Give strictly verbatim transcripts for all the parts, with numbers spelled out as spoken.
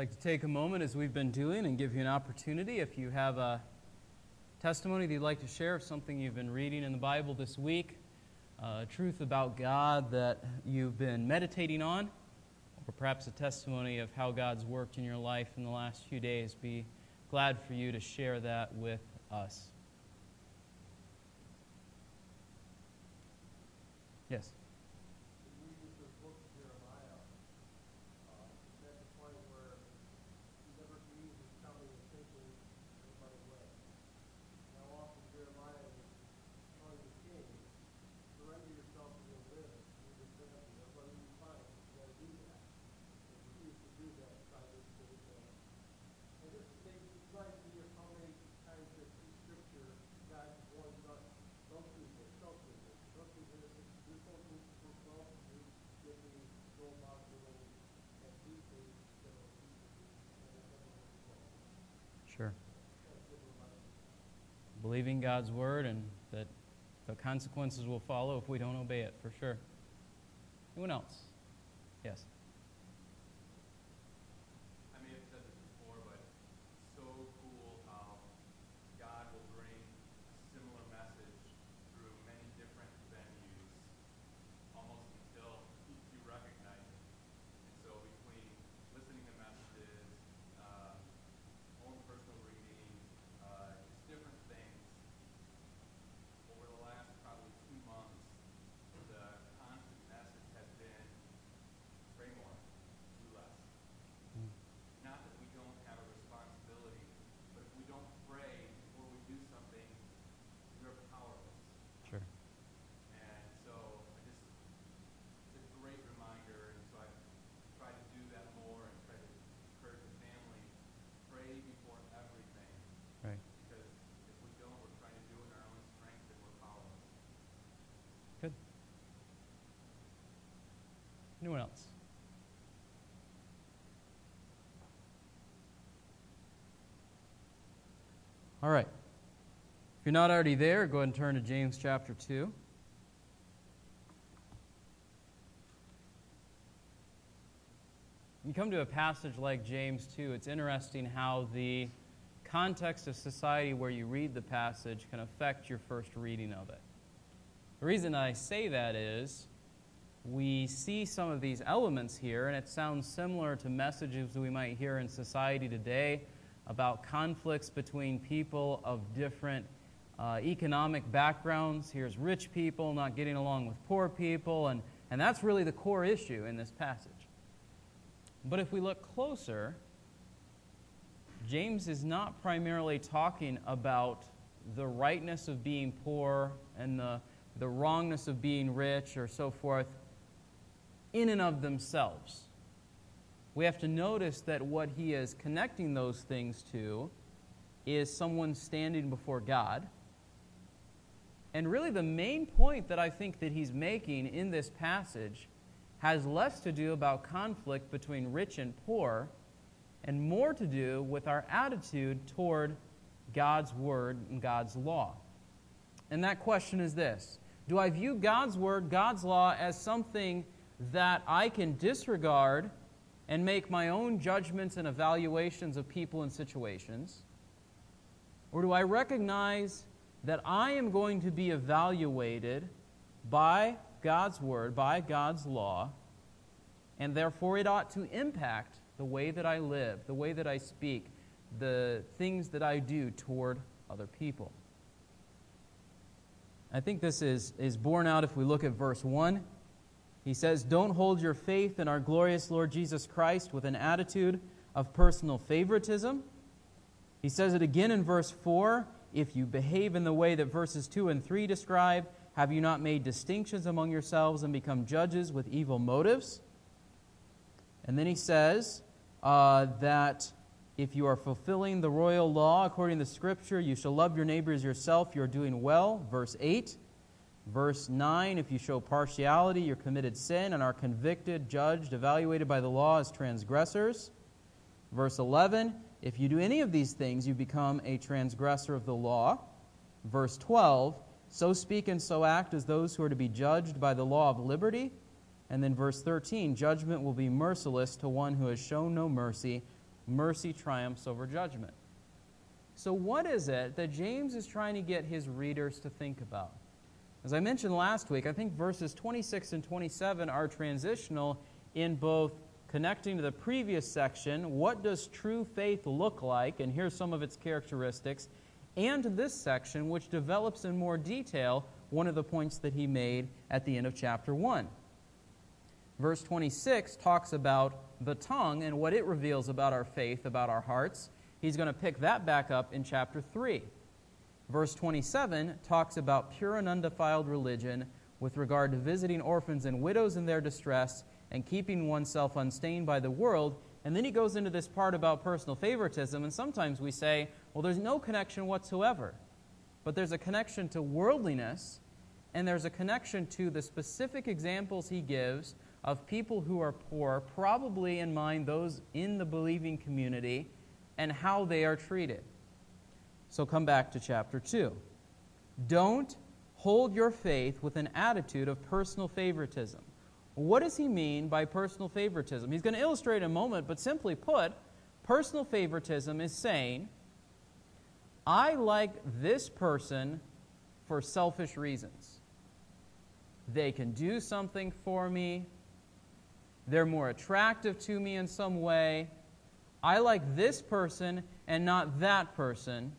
like to take a moment, as we've been doing, and give you an opportunity, if you have a testimony that you'd like to share of something you've been reading in the Bible this week, uh, a truth about God that you've been meditating on, or perhaps a testimony of how God's worked in your life in the last few days, be glad for you to share that with us. Yes? Sure. Believing God's word and that the consequences will follow if we don't obey it, for sure. Anyone else? Yes. Anyone else? All right. If you're not already there, go ahead and turn to James chapter two. When you come to a passage like James two, it's interesting how the context of society where you read the passage can affect your first reading of it. The reason I say that is, we see some of these elements here, and it sounds similar to messages we might hear in society today about conflicts between people of different uh, economic backgrounds. Here's rich people not getting along with poor people, and, and that's really the core issue in this passage. But if we look closer, James is not primarily talking about the rightness of being poor and the, the wrongness of being rich or so forth in and of themselves. We have to notice that what he is connecting those things to is someone standing before God. And really the main point that I think that he's making in this passage has less to do about conflict between rich and poor and more to do with our attitude toward God's word and God's law. And that question is this: do I view God's word, God's law, as something that I can disregard and make my own judgments and evaluations of people and situations? Or do I recognize that I am going to be evaluated by God's word, by God's law, and therefore it ought to impact the way that I live, the way that I speak, the things that I do toward other people? I think this is, is borne out if we look at verse one. He says, "Don't hold your faith in our glorious Lord Jesus Christ with an attitude of personal favoritism." He says it again in verse four, "If you behave in the way that verses two and three describe, have you not made distinctions among yourselves and become judges with evil motives?" And then he says uh, that if you are fulfilling the royal law according to Scripture, you shall love your neighbor as yourself, you are doing well, verse eight. Verse nine, if you show partiality, you're committed sin and are convicted, judged, evaluated by the law as transgressors. Verse eleven, if you do any of these things, you become a transgressor of the law. Verse twelve, so speak and so act as those who are to be judged by the law of liberty. And then verse thirteen, judgment will be merciless to one who has shown no mercy, mercy triumphs over judgment. So what is it that James is trying to get his readers to think about? As I mentioned last week, I think verses twenty-six and twenty-seven are transitional in both connecting to the previous section, what does true faith look like, and here's some of its characteristics, and this section, which develops in more detail one of the points that he made at the end of chapter one. Verse twenty-six talks about the tongue and what it reveals about our faith, about our hearts. He's going to pick that back up in chapter three. Verse twenty-seven talks about pure and undefiled religion with regard to visiting orphans and widows in their distress and keeping oneself unstained by the world. And then he goes into this part about personal favoritism, and sometimes we say, well, there's no connection whatsoever. But there's a connection to worldliness, and there's a connection to the specific examples he gives of people who are poor, probably in mind those in the believing community, and how they are treated. So come back to chapter two. Don't hold your faith with an attitude of personal favoritism. What does he mean by personal favoritism? He's going to illustrate in a moment, but simply put, personal favoritism is saying, I like this person for selfish reasons. They can do something for me. They're more attractive to me in some way. I like this person and not that person.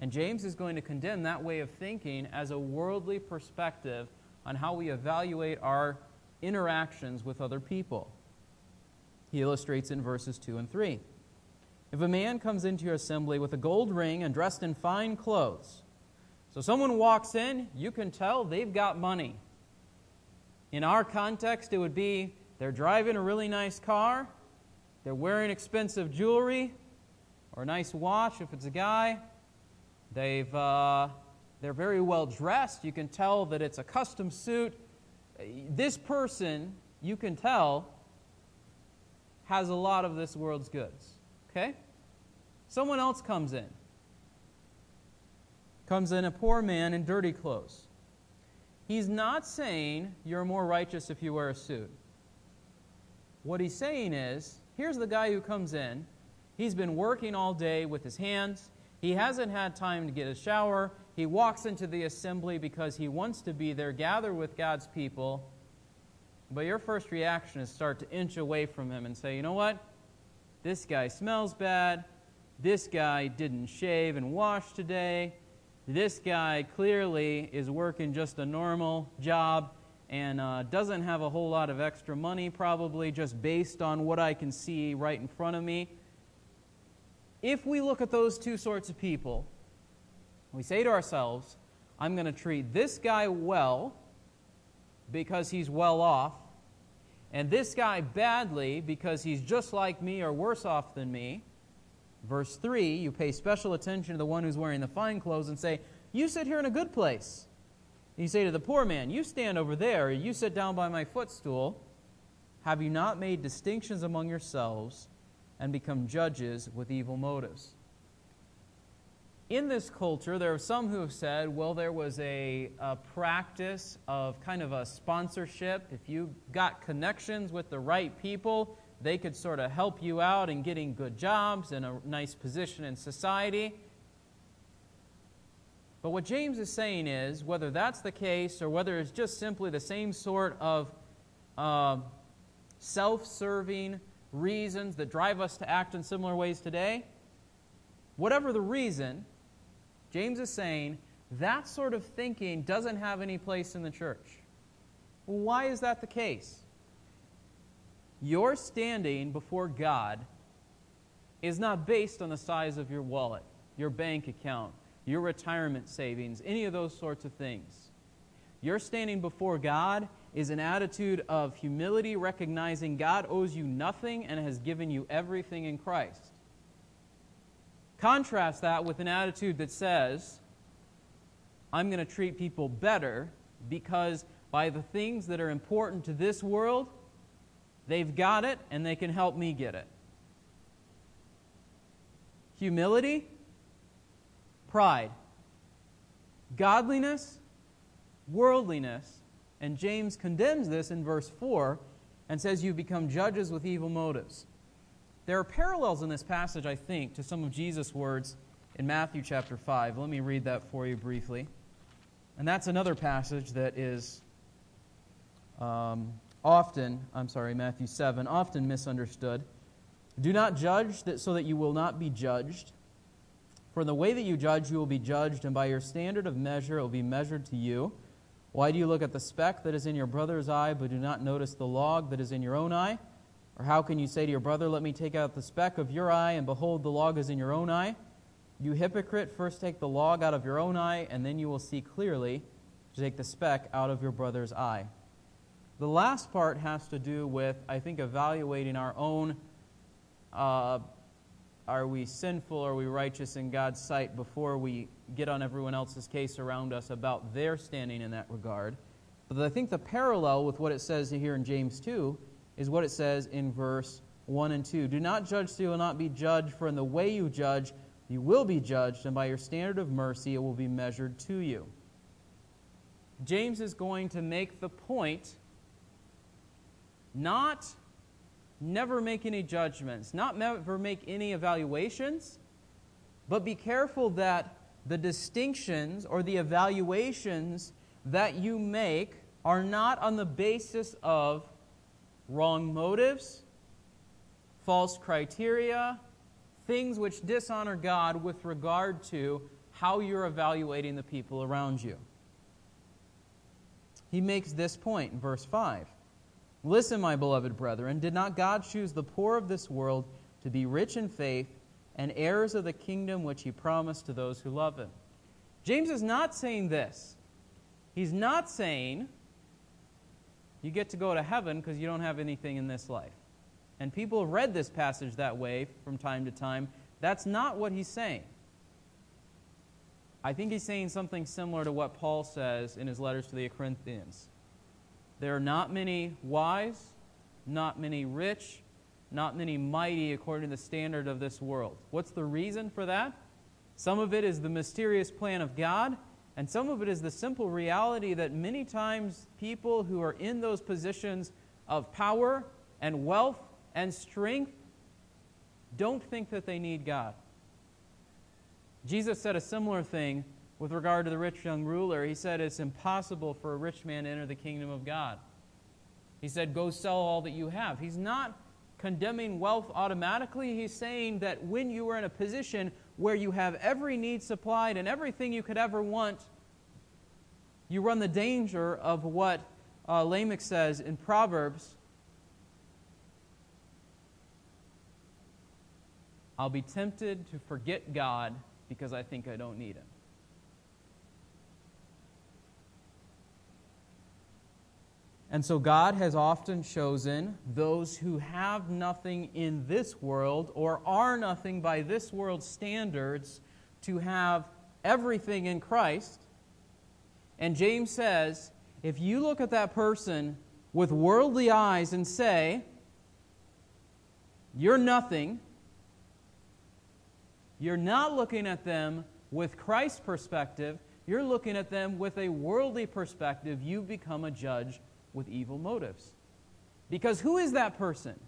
And James is going to condemn that way of thinking as a worldly perspective on how we evaluate our interactions with other people. He illustrates in verses two and three. If a man comes into your assembly with a gold ring and dressed in fine clothes, so someone walks in, you can tell they've got money. In our context, it would be they're driving a really nice car, they're wearing expensive jewelry, or a nice watch if it's a guy, they've, uh, they're very well dressed, you can tell that it's a custom suit. This person, you can tell, has a lot of this world's goods. Okay? Someone else comes in. Comes in a poor man in dirty clothes. He's not saying you're more righteous if you wear a suit. What he's saying is, here's the guy who comes in. He's been working all day with his hands. He hasn't had time to get a shower. He walks into the assembly because he wants to be there, gather with God's people. But your first reaction is start to inch away from him and say, you know what? This guy smells bad. This guy didn't shave and wash today. This guy clearly is working just a normal job and uh, doesn't have a whole lot of extra money, probably just based on what I can see right in front of me. If we look at those two sorts of people, we say to ourselves, I'm going to treat this guy well because he's well off, and this guy badly because he's just like me or worse off than me. Verse three, you pay special attention to the one who's wearing the fine clothes and say, you sit here in a good place. You say to the poor man, you stand over there, or you sit down by my footstool. Have you not made distinctions among yourselves and become judges with evil motives? In this culture, there are some who have said, well, there was a, a practice of kind of a sponsorship. If you got connections with the right people, they could sort of help you out in getting good jobs and a nice position in society. But what James is saying is, whether that's the case or whether it's just simply the same sort of uh, self-serving reasons that drive us to act in similar ways today, whatever the reason, James is saying that sort of thinking doesn't have any place in the church. Why is that the case? Your standing before God is not based on the size of your wallet, your bank account, your retirement savings, any of those sorts of things. Your standing before God is an attitude of humility, recognizing God owes you nothing and has given you everything in Christ. Contrast that with an attitude that says, I'm going to treat people better because by the things that are important to this world, they've got it and they can help me get it. Humility, pride, godliness, worldliness, and James condemns this in verse four and says you become judges with evil motives. There are parallels in this passage, I think, to some of Jesus' words in Matthew chapter five. Let me read that for you briefly. And that's another passage that is um, often, I'm sorry, Matthew seven, often misunderstood. Do not judge that so that you will not be judged. For in the way that you judge, you will be judged, and by your standard of measure it will be measured to you. Why do you look at the speck that is in your brother's eye, but do not notice the log that is in your own eye? Or how can you say to your brother, let me take out the speck of your eye, and behold, the log is in your own eye? You hypocrite, first take the log out of your own eye, and then you will see clearly to take the speck out of your brother's eye. The last part has to do with, I think, evaluating our own, uh, are we sinful, are we righteous in God's sight before we get on everyone else's case around us about their standing in that regard. But I think the parallel with what it says here in James two is what it says in verse one and two. Do not judge so you will not be judged, for in the way you judge, you will be judged, and by your standard of mercy it will be measured to you. James is going to make the point, not never make any judgments, not never make any evaluations, but be careful that the distinctions or the evaluations that you make are not on the basis of wrong motives, false criteria, things which dishonor God with regard to how you're evaluating the people around you. He makes this point in verse five. Listen, my beloved brethren, did not God choose the poor of this world to be rich in faith and heirs of the kingdom which he promised to those who love him? James is not saying this. He's not saying you get to go to heaven because you don't have anything in this life. And people have read this passage that way from time to time. That's not what he's saying. I think he's saying something similar to what Paul says in his letters to the Corinthians. There are not many wise, not many rich, not many mighty according to the standard of this world. What's the reason for that? Some of it is the mysterious plan of God, and some of it is the simple reality that many times people who are in those positions of power and wealth and strength don't think that they need God. Jesus said a similar thing with regard to the rich young ruler. He said it's impossible for a rich man to enter the kingdom of God. He said, go sell all that you have. He's not condemning wealth automatically. He's saying that when you are in a position where you have every need supplied and everything you could ever want, you run the danger of what uh, Lamech says in Proverbs, I'll be tempted to forget God because I think I don't need him. And so God has often chosen those who have nothing in this world or are nothing by this world's standards to have everything in Christ. And James says, if you look at that person with worldly eyes and say, you're nothing, you're not looking at them with Christ's perspective, you're looking at them with a worldly perspective, you become a judge with evil motives. Because who is that person?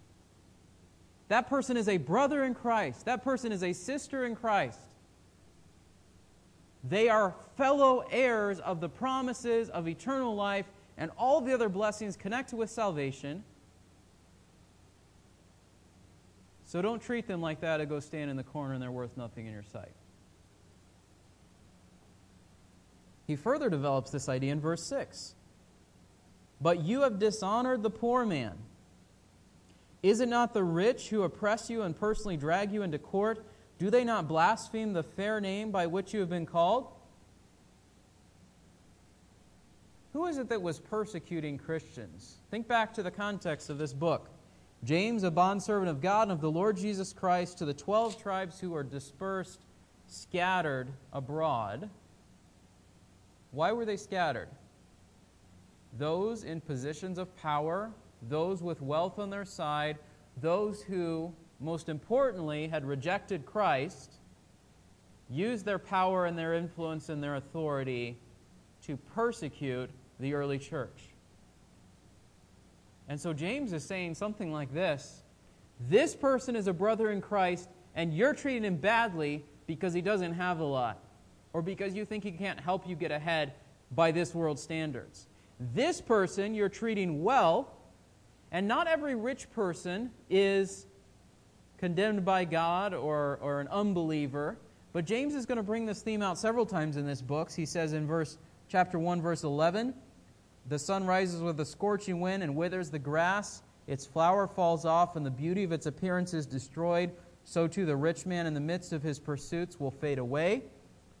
That person is a brother in Christ. That person is a sister in Christ. They are fellow heirs of the promises of eternal life and all the other blessings connected with salvation. So don't treat them like that and go stand in the corner and they're worth nothing in your sight. He further develops this idea in verse six. But you have dishonored the poor man. Is it not the rich who oppress you and personally drag you into court? Do they not blaspheme the fair name by which you have been called? Who is it that was persecuting Christians? Think back to the context of this book. James, a bondservant of God and of the Lord Jesus Christ, to the twelve tribes who are dispersed, scattered abroad. Why were they scattered? Those in positions of power, those with wealth on their side, those who, most importantly, had rejected Christ, used their power and their influence and their authority to persecute the early church. And so James is saying something like this. This person is a brother in Christ, and you're treating him badly because he doesn't have a lot, or because you think he can't help you get ahead by this world's standards. This person you're treating well, and not every rich person is condemned by God or, or an unbeliever. But James is going to bring this theme out several times in this book. He says in verse chapter one, verse eleven, "The sun rises with a scorching wind and withers the grass. Its flower falls off, and the beauty of its appearance is destroyed. So too the rich man in the midst of his pursuits will fade away."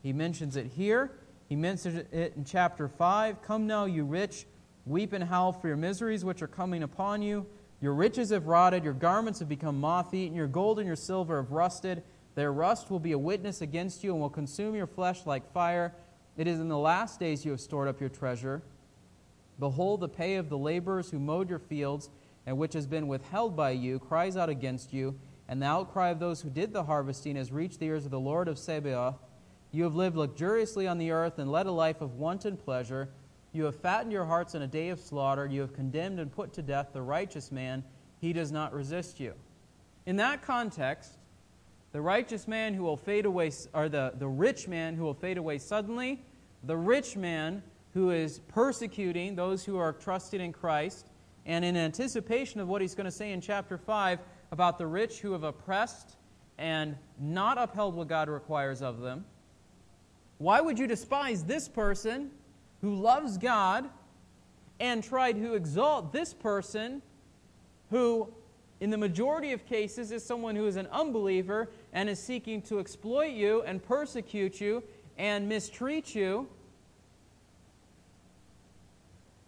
He mentions it here. He mentions it in chapter five. "Come now, you rich, weep and howl for your miseries which are coming upon you. Your riches have rotted, your garments have become moth-eaten, your gold and your silver have rusted. Their rust will be a witness against you and will consume your flesh like fire. It is in the last days you have stored up your treasure. Behold, the pay of the laborers who mowed your fields and which has been withheld by you cries out against you, and the outcry of those who did the harvesting has reached the ears of the Lord of Sabaoth. You have lived luxuriously on the earth and led a life of wanton pleasure. You have fattened your hearts on a day of slaughter. You have condemned and put to death the righteous man. He does not resist you." In that context, the righteous man who will fade away, or the, the rich man who will fade away suddenly, the rich man who is persecuting those who are trusting in Christ, and in anticipation of what he's going to say in chapter five about the rich who have oppressed and not upheld what God requires of them. Why would you despise this person who loves God and try to exalt this person who, in the majority of cases, is someone who is an unbeliever and is seeking to exploit you and persecute you and mistreat you?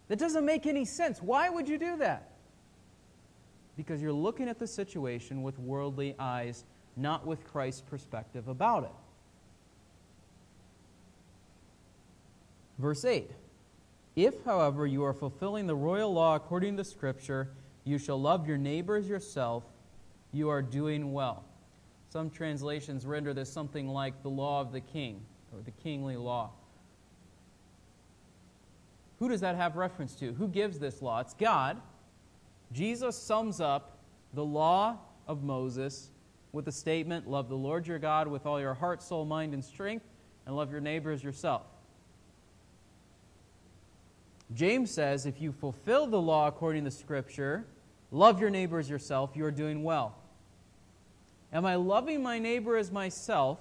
That doesn't make any sense. Why would you do that? Because you're looking at the situation with worldly eyes, not with Christ's perspective about it. Verse eight, "If, however, you are fulfilling the royal law according to Scripture, you shall love your neighbor as yourself, you are doing well." Some translations render this something like the law of the king, or the kingly law. Who does that have reference to? Who gives this law? It's God. Jesus sums up the law of Moses with the statement, "Love the Lord your God with all your heart, soul, mind, and strength, and love your neighbor as yourself." James says, if you fulfill the law according to Scripture, love your neighbor as yourself, you are doing well. Am I loving my neighbor as myself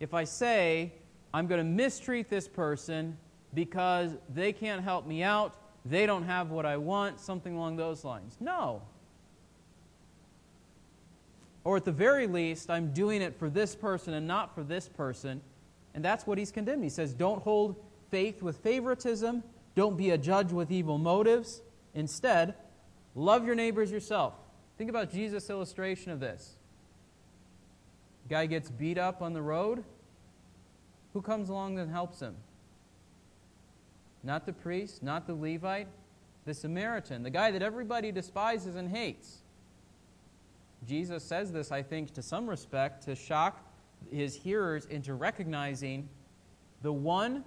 if I say, I'm going to mistreat this person because they can't help me out, they don't have what I want, something along those lines? No. Or at the very least, I'm doing it for this person and not for this person. And that's what he's condemned. He says, don't hold faith with favoritism. Don't be a judge with evil motives. Instead, love your neighbor as yourself. Think about Jesus' illustration of this. Guy gets beat up on the road. Who comes along and helps him? Not the priest, not the Levite, the Samaritan, the guy that everybody despises and hates. Jesus says this, I think, to some respect, to shock his hearers into recognizing the one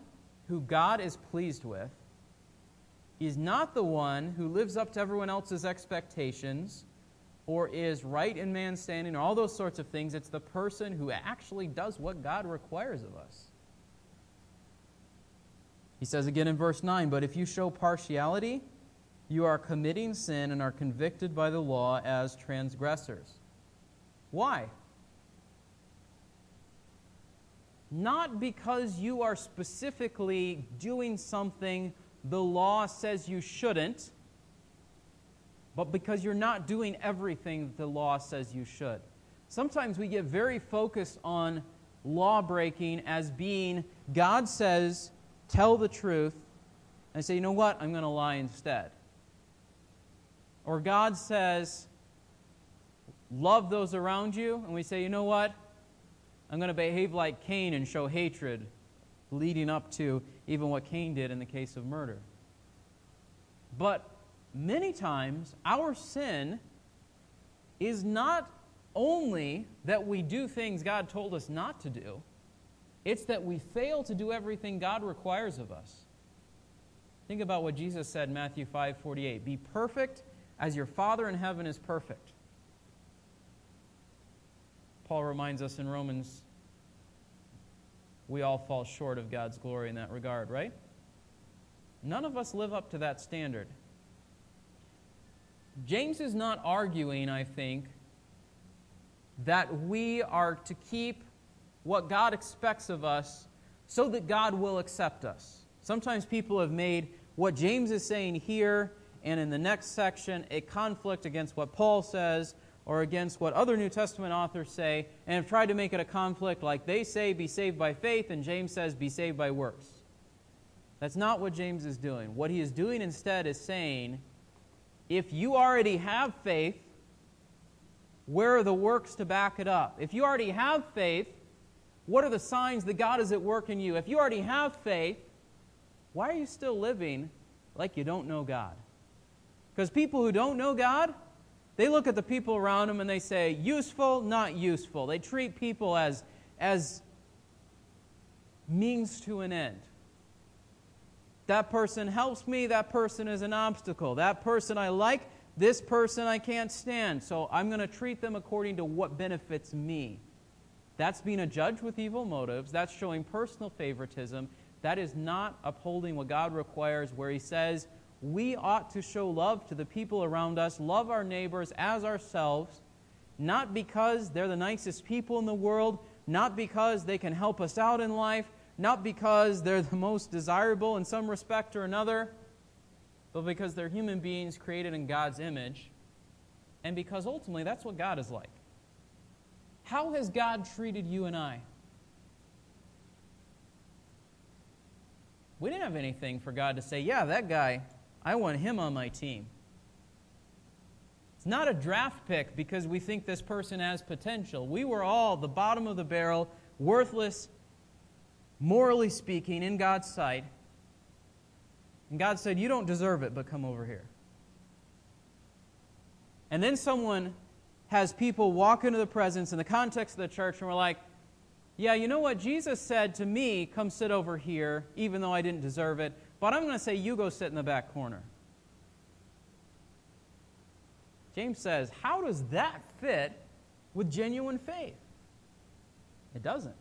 who God is pleased with is not the one who lives up to everyone else's expectations or is right in man's standing or all those sorts of things. It's the person who actually does what God requires of us. He says again in verse nine, "But if you show partiality, you are committing sin and are convicted by the law as transgressors." Why? Not because you are specifically doing something the law says you shouldn't, but because you're not doing everything the law says you should. Sometimes we get very focused on law-breaking as being, God says, tell the truth, and I say, you know what, I'm going to lie instead. Or God says, love those around you, and we say, you know what, I'm going to behave like Cain and show hatred, leading up to even what Cain did in the case of murder. But many times, our sin is not only that we do things God told us not to do, it's that we fail to do everything God requires of us. Think about what Jesus said in Matthew five forty-eight. "Be perfect as your Father in heaven is perfect." Paul reminds us in Romans, we all fall short of God's glory in that regard, right? None of us live up to that standard. James is not arguing, I think, that we are to keep what God expects of us so that God will accept us. Sometimes people have made what James is saying here and in the next section a conflict against what Paul says or against what other New Testament authors say, and have tried to make it a conflict, like they say, be saved by faith, and James says, be saved by works. That's not what James is doing. What he is doing instead is saying, if you already have faith, where are the works to back it up? If you already have faith, what are the signs that God is at work in you? If you already have faith, why are you still living like you don't know God? Because people who don't know God, they look at the people around them and they say, useful, not useful. They treat people as, as means to an end. That person helps me. That person is an obstacle. That person I like. This person I can't stand. So I'm going to treat them according to what benefits me. That's being a judge with evil motives. That's showing personal favoritism. That is not upholding what God requires, where he says we ought to show love to the people around us, love our neighbors as ourselves, not because they're the nicest people in the world, not because they can help us out in life, not because they're the most desirable in some respect or another, but because they're human beings created in God's image, and because ultimately that's what God is like. How has God treated you and I? We didn't have anything for God to say, yeah, that guy, I want him on my team. It's not a draft pick because we think this person has potential. We were all the bottom of the barrel, worthless, morally speaking, in God's sight. And God said, you don't deserve it, but come over here. And then someone has people walk into the presence in the context of the church, and we're like, yeah, you know what? Jesus said to me, come sit over here, even though I didn't deserve it, but I'm going to say, you go sit in the back corner. James says, how does that fit with genuine faith? It doesn't.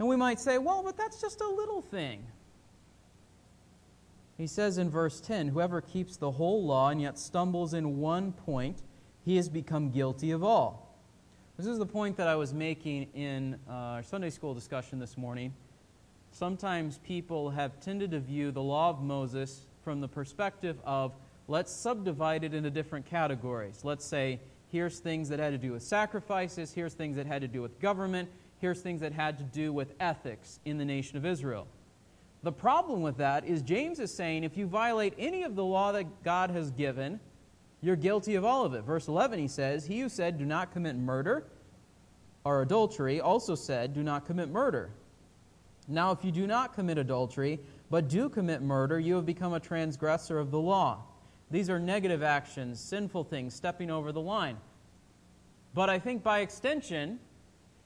And we might say, well, but that's just a little thing. He says in verse ten, whoever keeps the whole law and yet stumbles in one point, he has become guilty of all. This is the point that I was making in uh, our Sunday school discussion this morning. Sometimes people have tended to view the law of Moses from the perspective of, let's subdivide it into different categories. Let's say, here's things that had to do with sacrifices, here's things that had to do with government, here's things that had to do with ethics in the nation of Israel. The problem with that is James is saying, if you violate any of the law that God has given, you're guilty of all of it. Verse eleven, he says, he who said, do not commit murder or adultery, also said, do not commit murder. Now, if you do not commit adultery, but do commit murder, you have become a transgressor of the law. These are negative actions, sinful things, stepping over the line. But I think by extension,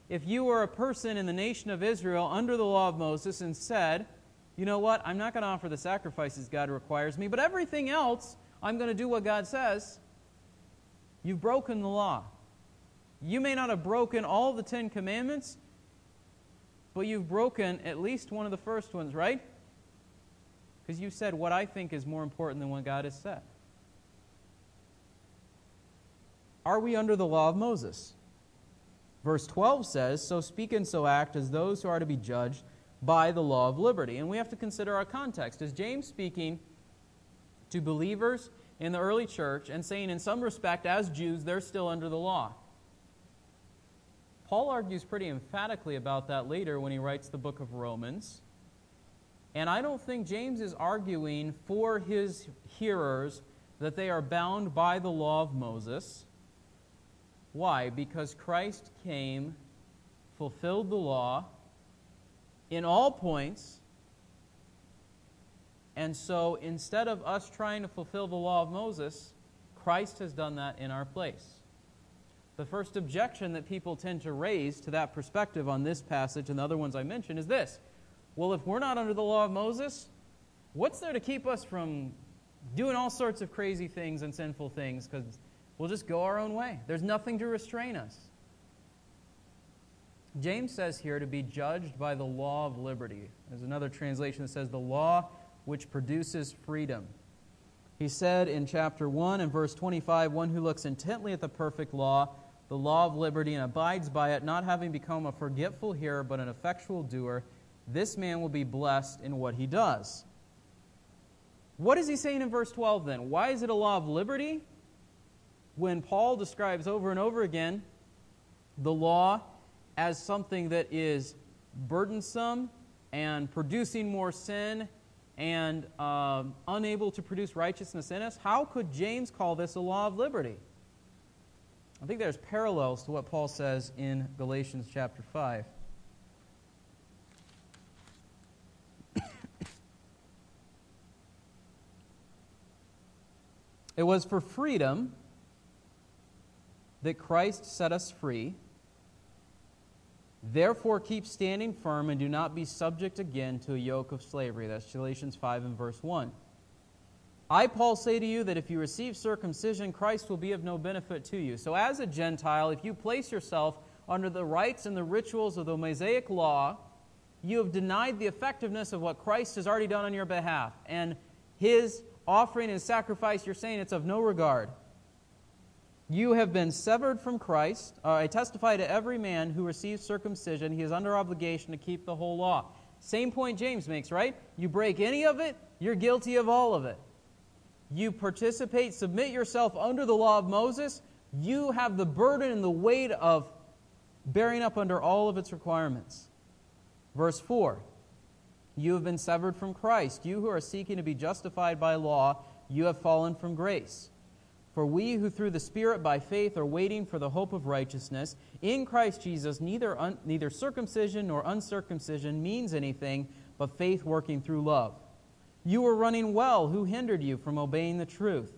if you were a person in the nation of Israel under the law of Moses and said, you know what, I'm not going to offer the sacrifices God requires me, but everything else, I'm going to do what God says, you've broken the law. You may not have broken all the Ten Commandments, but you've broken at least one of the first ones, right? Because you said what I think is more important than what God has said. Are we under the law of Moses? Verse twelve says, so speak and so act as those who are to be judged by the law of liberty. And we have to consider our context. Is James speaking to believers in the early church and saying in some respect, as Jews, they're still under the law? Paul argues pretty emphatically about that later when he writes the book of Romans. And I don't think James is arguing for his hearers that they are bound by the law of Moses. Why? Because Christ came, fulfilled the law in all points. And so instead of us trying to fulfill the law of Moses, Christ has done that in our place. The first objection that people tend to raise to that perspective on this passage and the other ones I mentioned is this. Well, if we're not under the law of Moses, what's there to keep us from doing all sorts of crazy things and sinful things? Because We'll just go our own way. There's nothing to restrain us. James says here to be judged by the law of liberty. There's another translation that says the law which produces freedom. He said in chapter one and verse twenty-five, one who looks intently at the perfect law, the law of liberty, and abides by it, not having become a forgetful hearer but an effectual doer, this man will be blessed in what he does. What is he saying in verse twelve then? Why is it a law of liberty when Paul describes over and over again the law as something that is burdensome and producing more sin and uh, unable to produce righteousness in us? How could James call this a law of liberty? I think there's parallels to what Paul says in Galatians chapter five. It was for freedom that Christ set us free. Therefore keep standing firm and do not be subject again to a yoke of slavery. That's Galatians five and verse one. I, Paul, say to you that if you receive circumcision, Christ will be of no benefit to you. So as a Gentile, if you place yourself under the rites and the rituals of the Mosaic law, you have denied the effectiveness of what Christ has already done on your behalf. And his offering and sacrifice, you're saying it's of no regard. You have been severed from Christ. Uh, I testify to every man who receives circumcision. He is under obligation to keep the whole law. Same point James makes, right? You break any of it, you're guilty of all of it. You participate, submit yourself under the law of Moses. You have the burden and the weight of bearing up under all of its requirements. Verse four, you have been severed from Christ. You who are seeking to be justified by law, you have fallen from grace. For we who through the Spirit by faith are waiting for the hope of righteousness, in Christ Jesus neither, un, neither circumcision nor uncircumcision means anything but faith working through love. You were running well. Who hindered you from obeying the truth?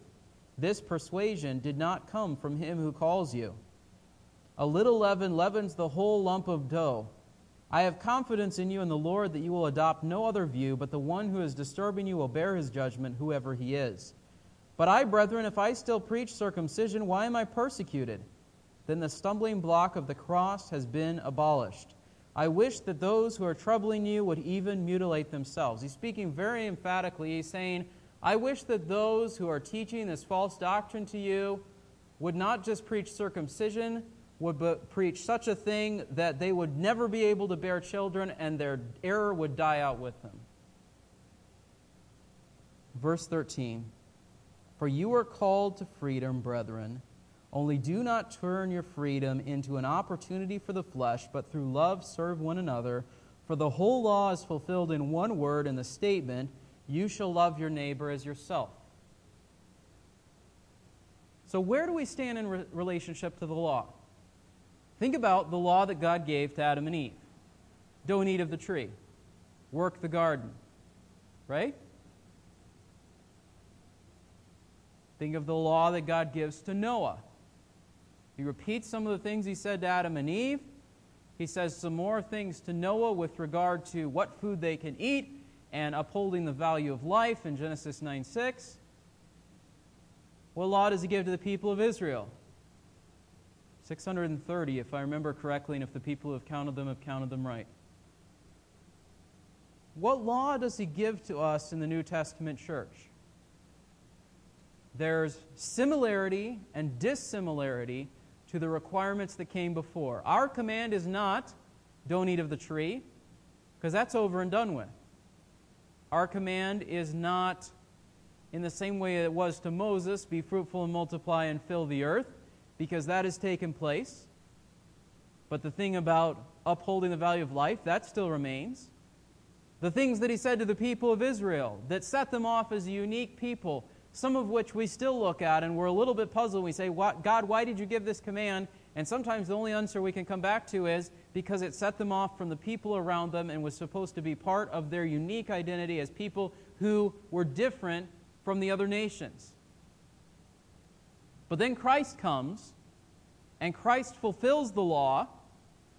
This persuasion did not come from him who calls you. A little leaven leavens the whole lump of dough. I have confidence in you and the Lord that you will adopt no other view, but the one who is disturbing you will bear his judgment, whoever he is. But I, brethren, if I still preach circumcision, why am I persecuted? Then the stumbling block of the cross has been abolished. I wish that those who are troubling you would even mutilate themselves. He's speaking very emphatically. He's saying, I wish that those who are teaching this false doctrine to you would not just preach circumcision, would preach such a thing that they would never be able to bear children and their error would die out with them. Verse thirteen, for you are called to freedom, brethren. Only do not turn your freedom into an opportunity for the flesh, but through love serve one another. For the whole law is fulfilled in one word, in the statement, you shall love your neighbor as yourself. So where do we stand in re- relationship to the law? Think about the law that God gave to Adam and Eve. Don't eat of the tree. Work the garden. Right? Think of the law that God gives to Noah. He repeats some of the things he said to Adam and Eve. He says some more things to Noah with regard to what food they can eat and upholding the value of life in Genesis nine six. What law does he give to the people of Israel? six hundred thirty, if I remember correctly, and if the people who have counted them have counted them right. What law does he give to us in the New Testament church? There's similarity and dissimilarity to the requirements that came before. Our command is not, don't eat of the tree, because that's over and done with. Our command is not, in the same way it was to Moses, be fruitful and multiply and fill the earth, because that has taken place. But the thing about upholding the value of life, that still remains. The things that he said to the people of Israel that set them off as a unique people, some of which we still look at and we're a little bit puzzled. We say, God, why did you give this command? And sometimes the only answer we can come back to is because it set them off from the people around them and was supposed to be part of their unique identity as people who were different from the other nations. But then Christ comes, and Christ fulfills the law.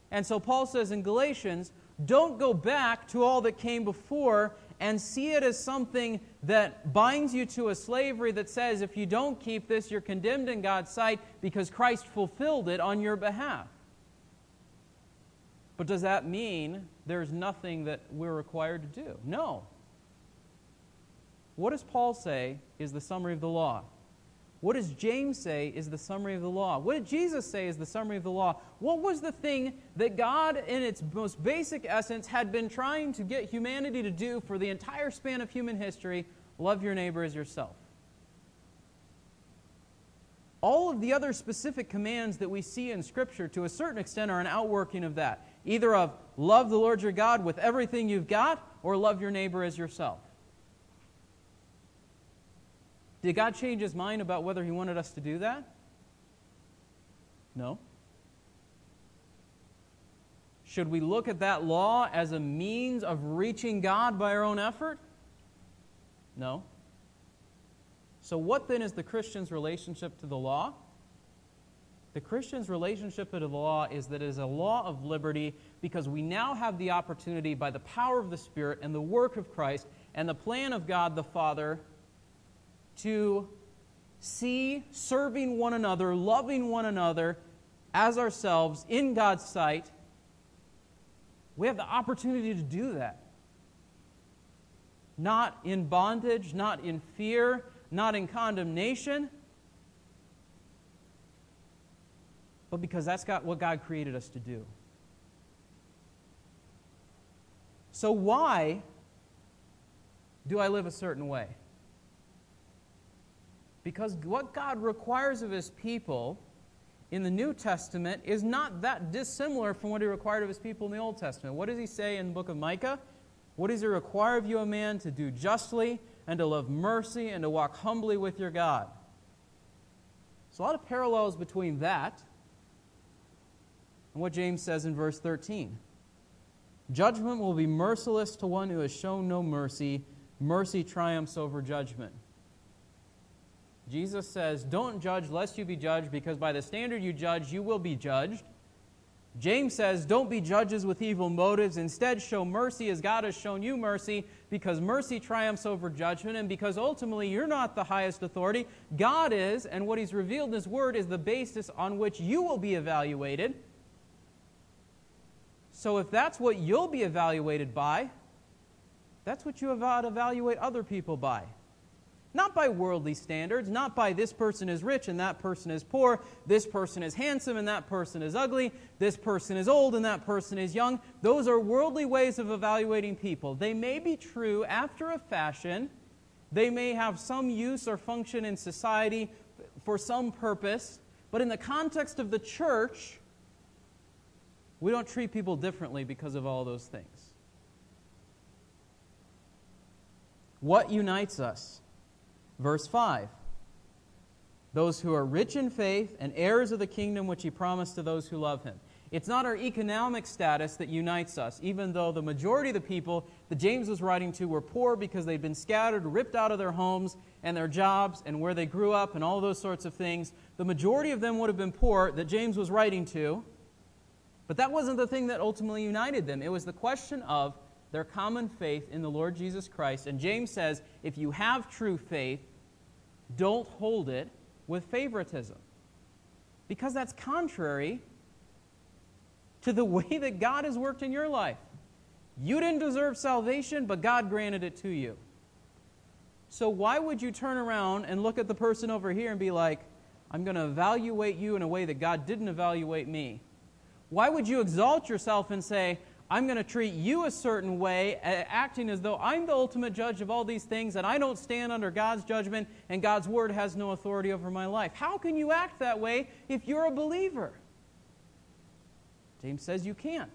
And so Paul says in Galatians, don't go back to all that came before and see it as something that binds you to a slavery that says, if you don't keep this, you're condemned in God's sight because Christ fulfilled it on your behalf. But does that mean there's nothing that we're required to do? No. What does Paul say is the summary of the law? What does James say is the summary of the law? What did Jesus say is the summary of the law? What was the thing that God, in its most basic essence, had been trying to get humanity to do for the entire span of human history? Love your neighbor as yourself. All of the other specific commands that we see in Scripture, to a certain extent, are an outworking of that. Either of love the Lord your God with everything you've got, or love your neighbor as yourself. Did God change His mind about whether He wanted us to do that? No. Should we look at that law as a means of reaching God by our own effort? No. So what then is the Christian's relationship to the law? The Christian's relationship to the law is that it is a law of liberty, because we now have the opportunity, by the power of the Spirit and the work of Christ and the plan of God the Father, to see serving one another, loving one another as ourselves in God's sight. We have the opportunity to do that. Not in bondage, not in fear, not in condemnation, but because that's got what God created us to do. So why do I live a certain way? Because what God requires of His people in the New Testament is not that dissimilar from what He required of His people in the Old Testament. What does He say in the book of Micah? What does He require of you, a man, to do justly and to love mercy and to walk humbly with your God? There's a lot of parallels between that and what James says in verse thirteen. Judgment will be merciless to one who has shown no mercy. Mercy triumphs over judgment. Jesus says, don't judge lest you be judged, because by the standard you judge, you will be judged. James says, don't be judges with evil motives. Instead, show mercy as God has shown you mercy, because mercy triumphs over judgment, and because ultimately you're not the highest authority. God is, and what He's revealed in His Word is the basis on which you will be evaluated. So if that's what you'll be evaluated by, that's what you evaluate other people by. Not by worldly standards, not by this person is rich and that person is poor, this person is handsome and that person is ugly, this person is old and that person is young. Those are worldly ways of evaluating people. They may be true after a fashion. They may have some use or function in society for some purpose. But in the context of the church, we don't treat people differently because of all those things. What unites us? Verse five, those who are rich in faith and heirs of the kingdom which He promised to those who love Him. It's not our economic status that unites us, even though the majority of the people that James was writing to were poor because they'd been scattered, ripped out of their homes and their jobs and where they grew up and all those sorts of things. The majority of them would have been poor that James was writing to, but that wasn't the thing that ultimately united them. It was the question of their common faith in the Lord Jesus Christ. And James says, if you have true faith, don't hold it with favoritism, because that's contrary to the way that God has worked in your life. You didn't deserve salvation, but God granted it to you. So why would you turn around and look at the person over here and be like, I'm going to evaluate you in a way that God didn't evaluate me? Why would you exalt yourself and say, I'm going to treat you a certain way, acting as though I'm the ultimate judge of all these things, and I don't stand under God's judgment, and God's word has no authority over my life? How can you act that way if you're a believer? James says you can't.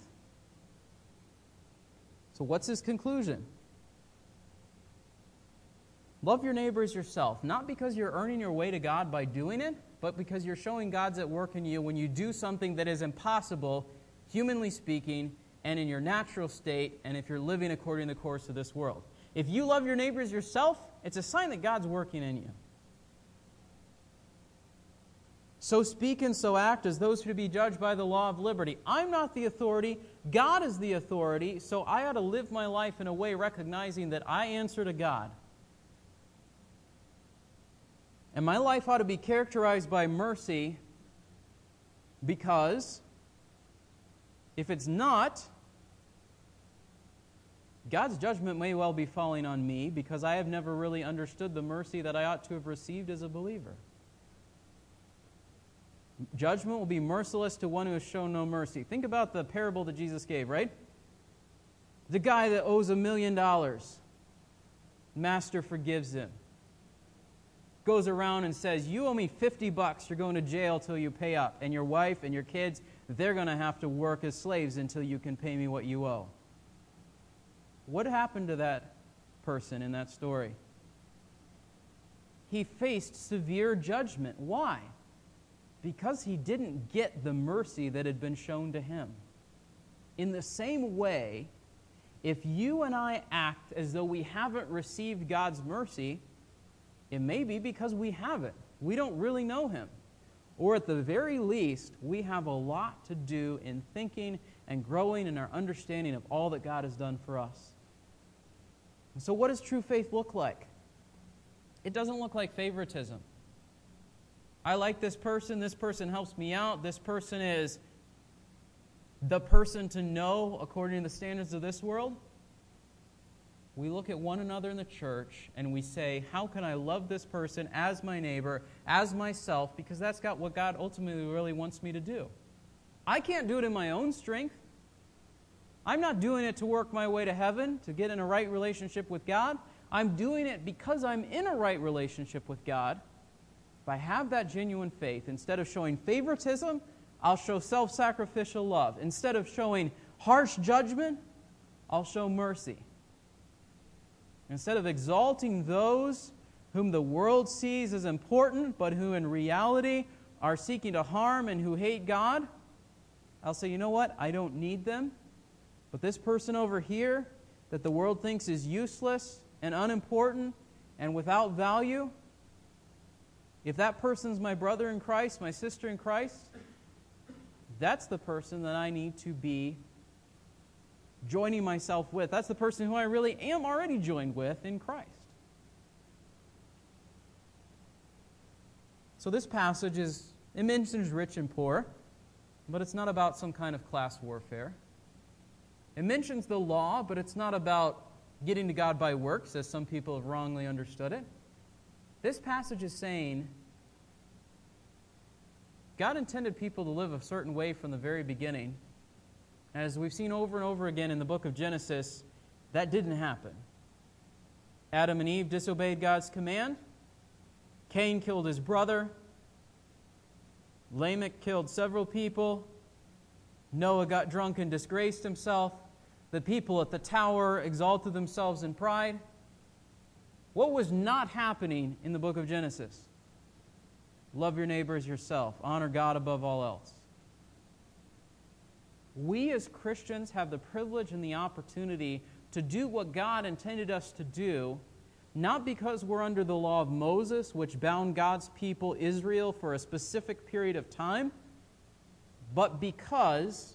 So what's his conclusion? Love your neighbor as yourself, not because you're earning your way to God by doing it, but because you're showing God's at work in you when you do something that is impossible, humanly speaking, and in your natural state, and if you're living according to the course of this world. If you love your neighbor as yourself, it's a sign that God's working in you. So speak and so act as those who be judged by the law of liberty. I'm not the authority. God is the authority. So I ought to live my life in a way recognizing that I answer to God. And my life ought to be characterized by mercy, because if it's not, God's judgment may well be falling on me because I have never really understood the mercy that I ought to have received as a believer. Judgment will be merciless to one who has shown no mercy. Think about the parable that Jesus gave, right? The guy that owes a million dollars, master forgives him. Goes around and says, you owe me fifty bucks, you're going to jail till you pay up. And your wife and your kids, they're going to have to work as slaves until you can pay me what you owe. What happened to that person in that story? He faced severe judgment. Why? Because he didn't get the mercy that had been shown to him. In the same way, if you and I act as though we haven't received God's mercy, it may be because we haven't. We don't really know Him. Or at the very least, we have a lot to do in thinking and growing in our understanding of all that God has done for us. And so what does true faith look like? It doesn't look like favoritism. I like this person, this person helps me out, this person is the person to know according to the standards of this world. We look at one another in the church and we say, how can I love this person as my neighbor, as myself, because that's got what God ultimately really wants me to do. I can't do it in my own strength. I'm not doing it to work my way to heaven, to get in a right relationship with God. I'm doing it because I'm in a right relationship with God. If I have that genuine faith, instead of showing favoritism, I'll show self-sacrificial love. Instead of showing harsh judgment, I'll show mercy. Instead of exalting those whom the world sees as important, but who in reality are seeking to harm and who hate God, I'll say, you know what, I don't need them. But this person over here that the world thinks is useless and unimportant and without value, if that person's my brother in Christ, my sister in Christ, that's the person that I need to be joining myself with. That's the person who I really am already joined with in Christ. So this passage is, it mentions rich and poor, but it's not about some kind of class warfare. It mentions the law, but it's not about getting to God by works, as some people have wrongly understood it. This passage is saying God intended people to live a certain way from the very beginning. As we've seen over and over again in the book of Genesis, that didn't happen. Adam and Eve disobeyed God's command. Cain killed his brother. Lamech killed several people. Noah got drunk and disgraced himself. The people at the tower exalted themselves in pride. What was not happening in the book of Genesis? Love your neighbor as yourself. Honor God above all else. We as Christians have the privilege and the opportunity to do what God intended us to do, not because we're under the law of Moses, which bound God's people, Israel, for a specific period of time, but because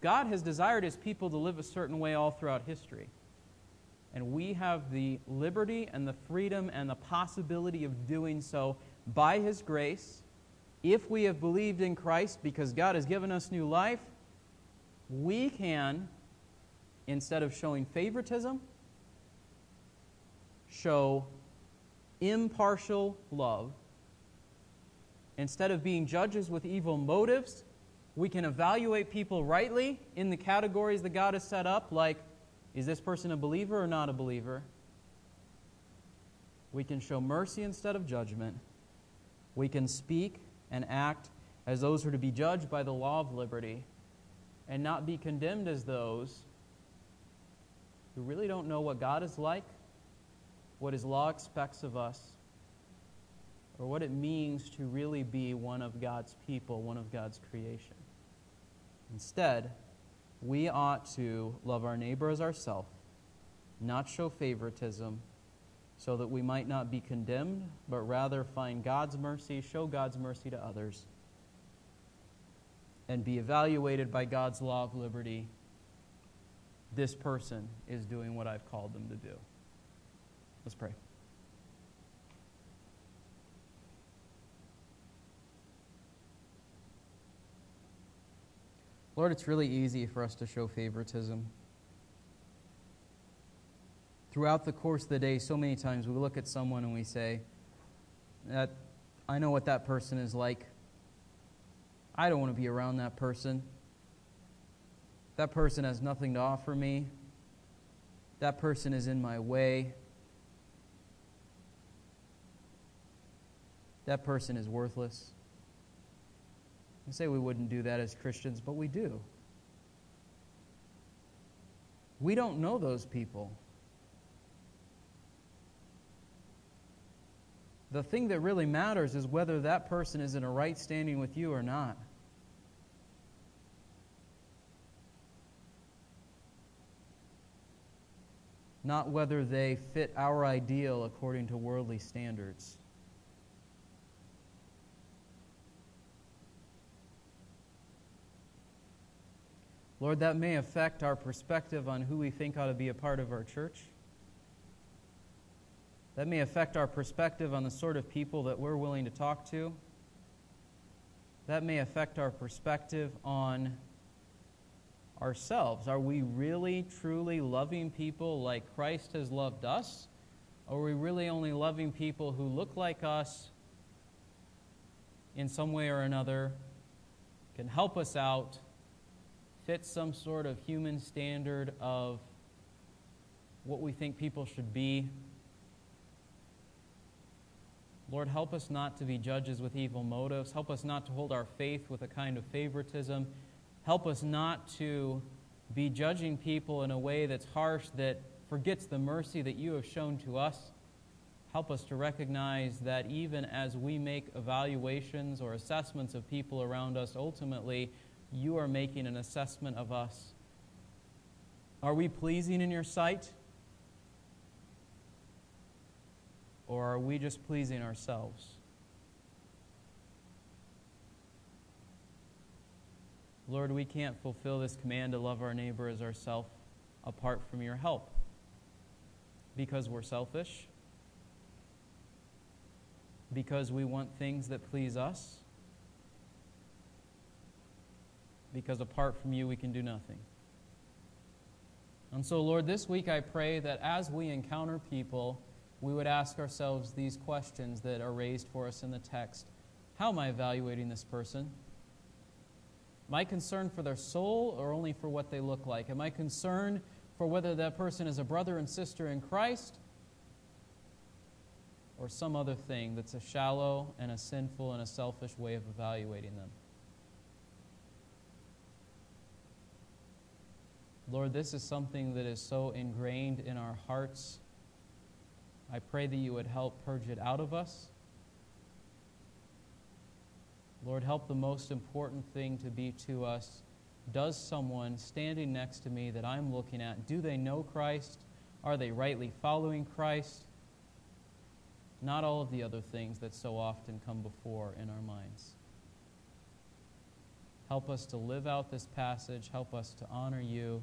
God has desired His people to live a certain way all throughout history. And we have the liberty and the freedom and the possibility of doing so by His grace. If we have believed in Christ, because God has given us new life, we can, instead of showing favoritism, show impartial love. Instead of being judges with evil motives, we can evaluate people rightly in the categories that God has set up, like, is this person a believer or not a believer? We can show mercy instead of judgment. We can speak and act as those who are to be judged by the law of liberty and not be condemned as those who really don't know what God is like, what His law expects of us, or what it means to really be one of God's people, one of God's creation. Instead, we ought to love our neighbor as ourselves, not show favoritism, so that we might not be condemned, but rather find God's mercy, show God's mercy to others, and be evaluated by God's law of liberty. This person is doing what I've called them to do. Let's pray. Lord, it's really easy for us to show favoritism. Throughout the course of the day, so many times we look at someone and we say, "That I know what that person is like. I don't want to be around that person. That person has nothing to offer me. That person is in my way. That person is worthless." I say we wouldn't do that as Christians, but we do. We don't know those people. The thing that really matters is whether that person is in a right standing with you or not. Not whether they fit our ideal according to worldly standards. Lord, that may affect our perspective on who we think ought to be a part of our church. That may affect our perspective on the sort of people that we're willing to talk to. That may affect our perspective on ourselves. Are we really, truly loving people like Christ has loved us? Or are we really only loving people who look like us in some way or another, can help us out, fits some sort of human standard of what we think people should be? Lord, help us not to be judges with evil motives. Help us not to hold our faith with a kind of favoritism. Help us not to be judging people in a way that's harsh, that forgets the mercy that you have shown to us. Help us to recognize that even as we make evaluations or assessments of people around us, ultimately, you are making an assessment of us. Are we pleasing in your sight? Or are we just pleasing ourselves? Lord, we can't fulfill this command to love our neighbor as ourselves apart from your help, because we're selfish, because we want things that please us, because apart from you, we can do nothing. And so, Lord, this week I pray that as we encounter people, we would ask ourselves these questions that are raised for us in the text. How am I evaluating this person? Am I concerned for their soul or only for what they look like? Am I concerned for whether that person is a brother and sister in Christ or some other thing that's a shallow and a sinful and a selfish way of evaluating them? Lord, this is something that is so ingrained in our hearts. I pray that you would help purge it out of us. Lord, help the most important thing to be to us. Does someone standing next to me that I'm looking at, do they know Christ? Are they rightly following Christ? Not all of the other things that so often come before in our minds. Help us to live out this passage. Help us to honor you.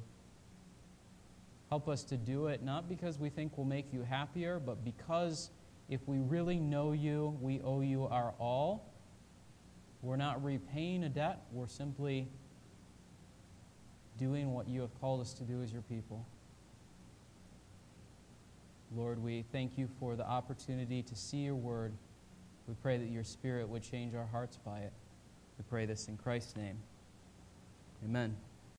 Help us to do it not because we think we'll make you happier, but because if we really know you, we owe you our all. We're not repaying a debt. We're simply doing what you have called us to do as your people. Lord, we thank you for the opportunity to see your word. We pray that your Spirit would change our hearts by it. We pray this in Christ's name. Amen.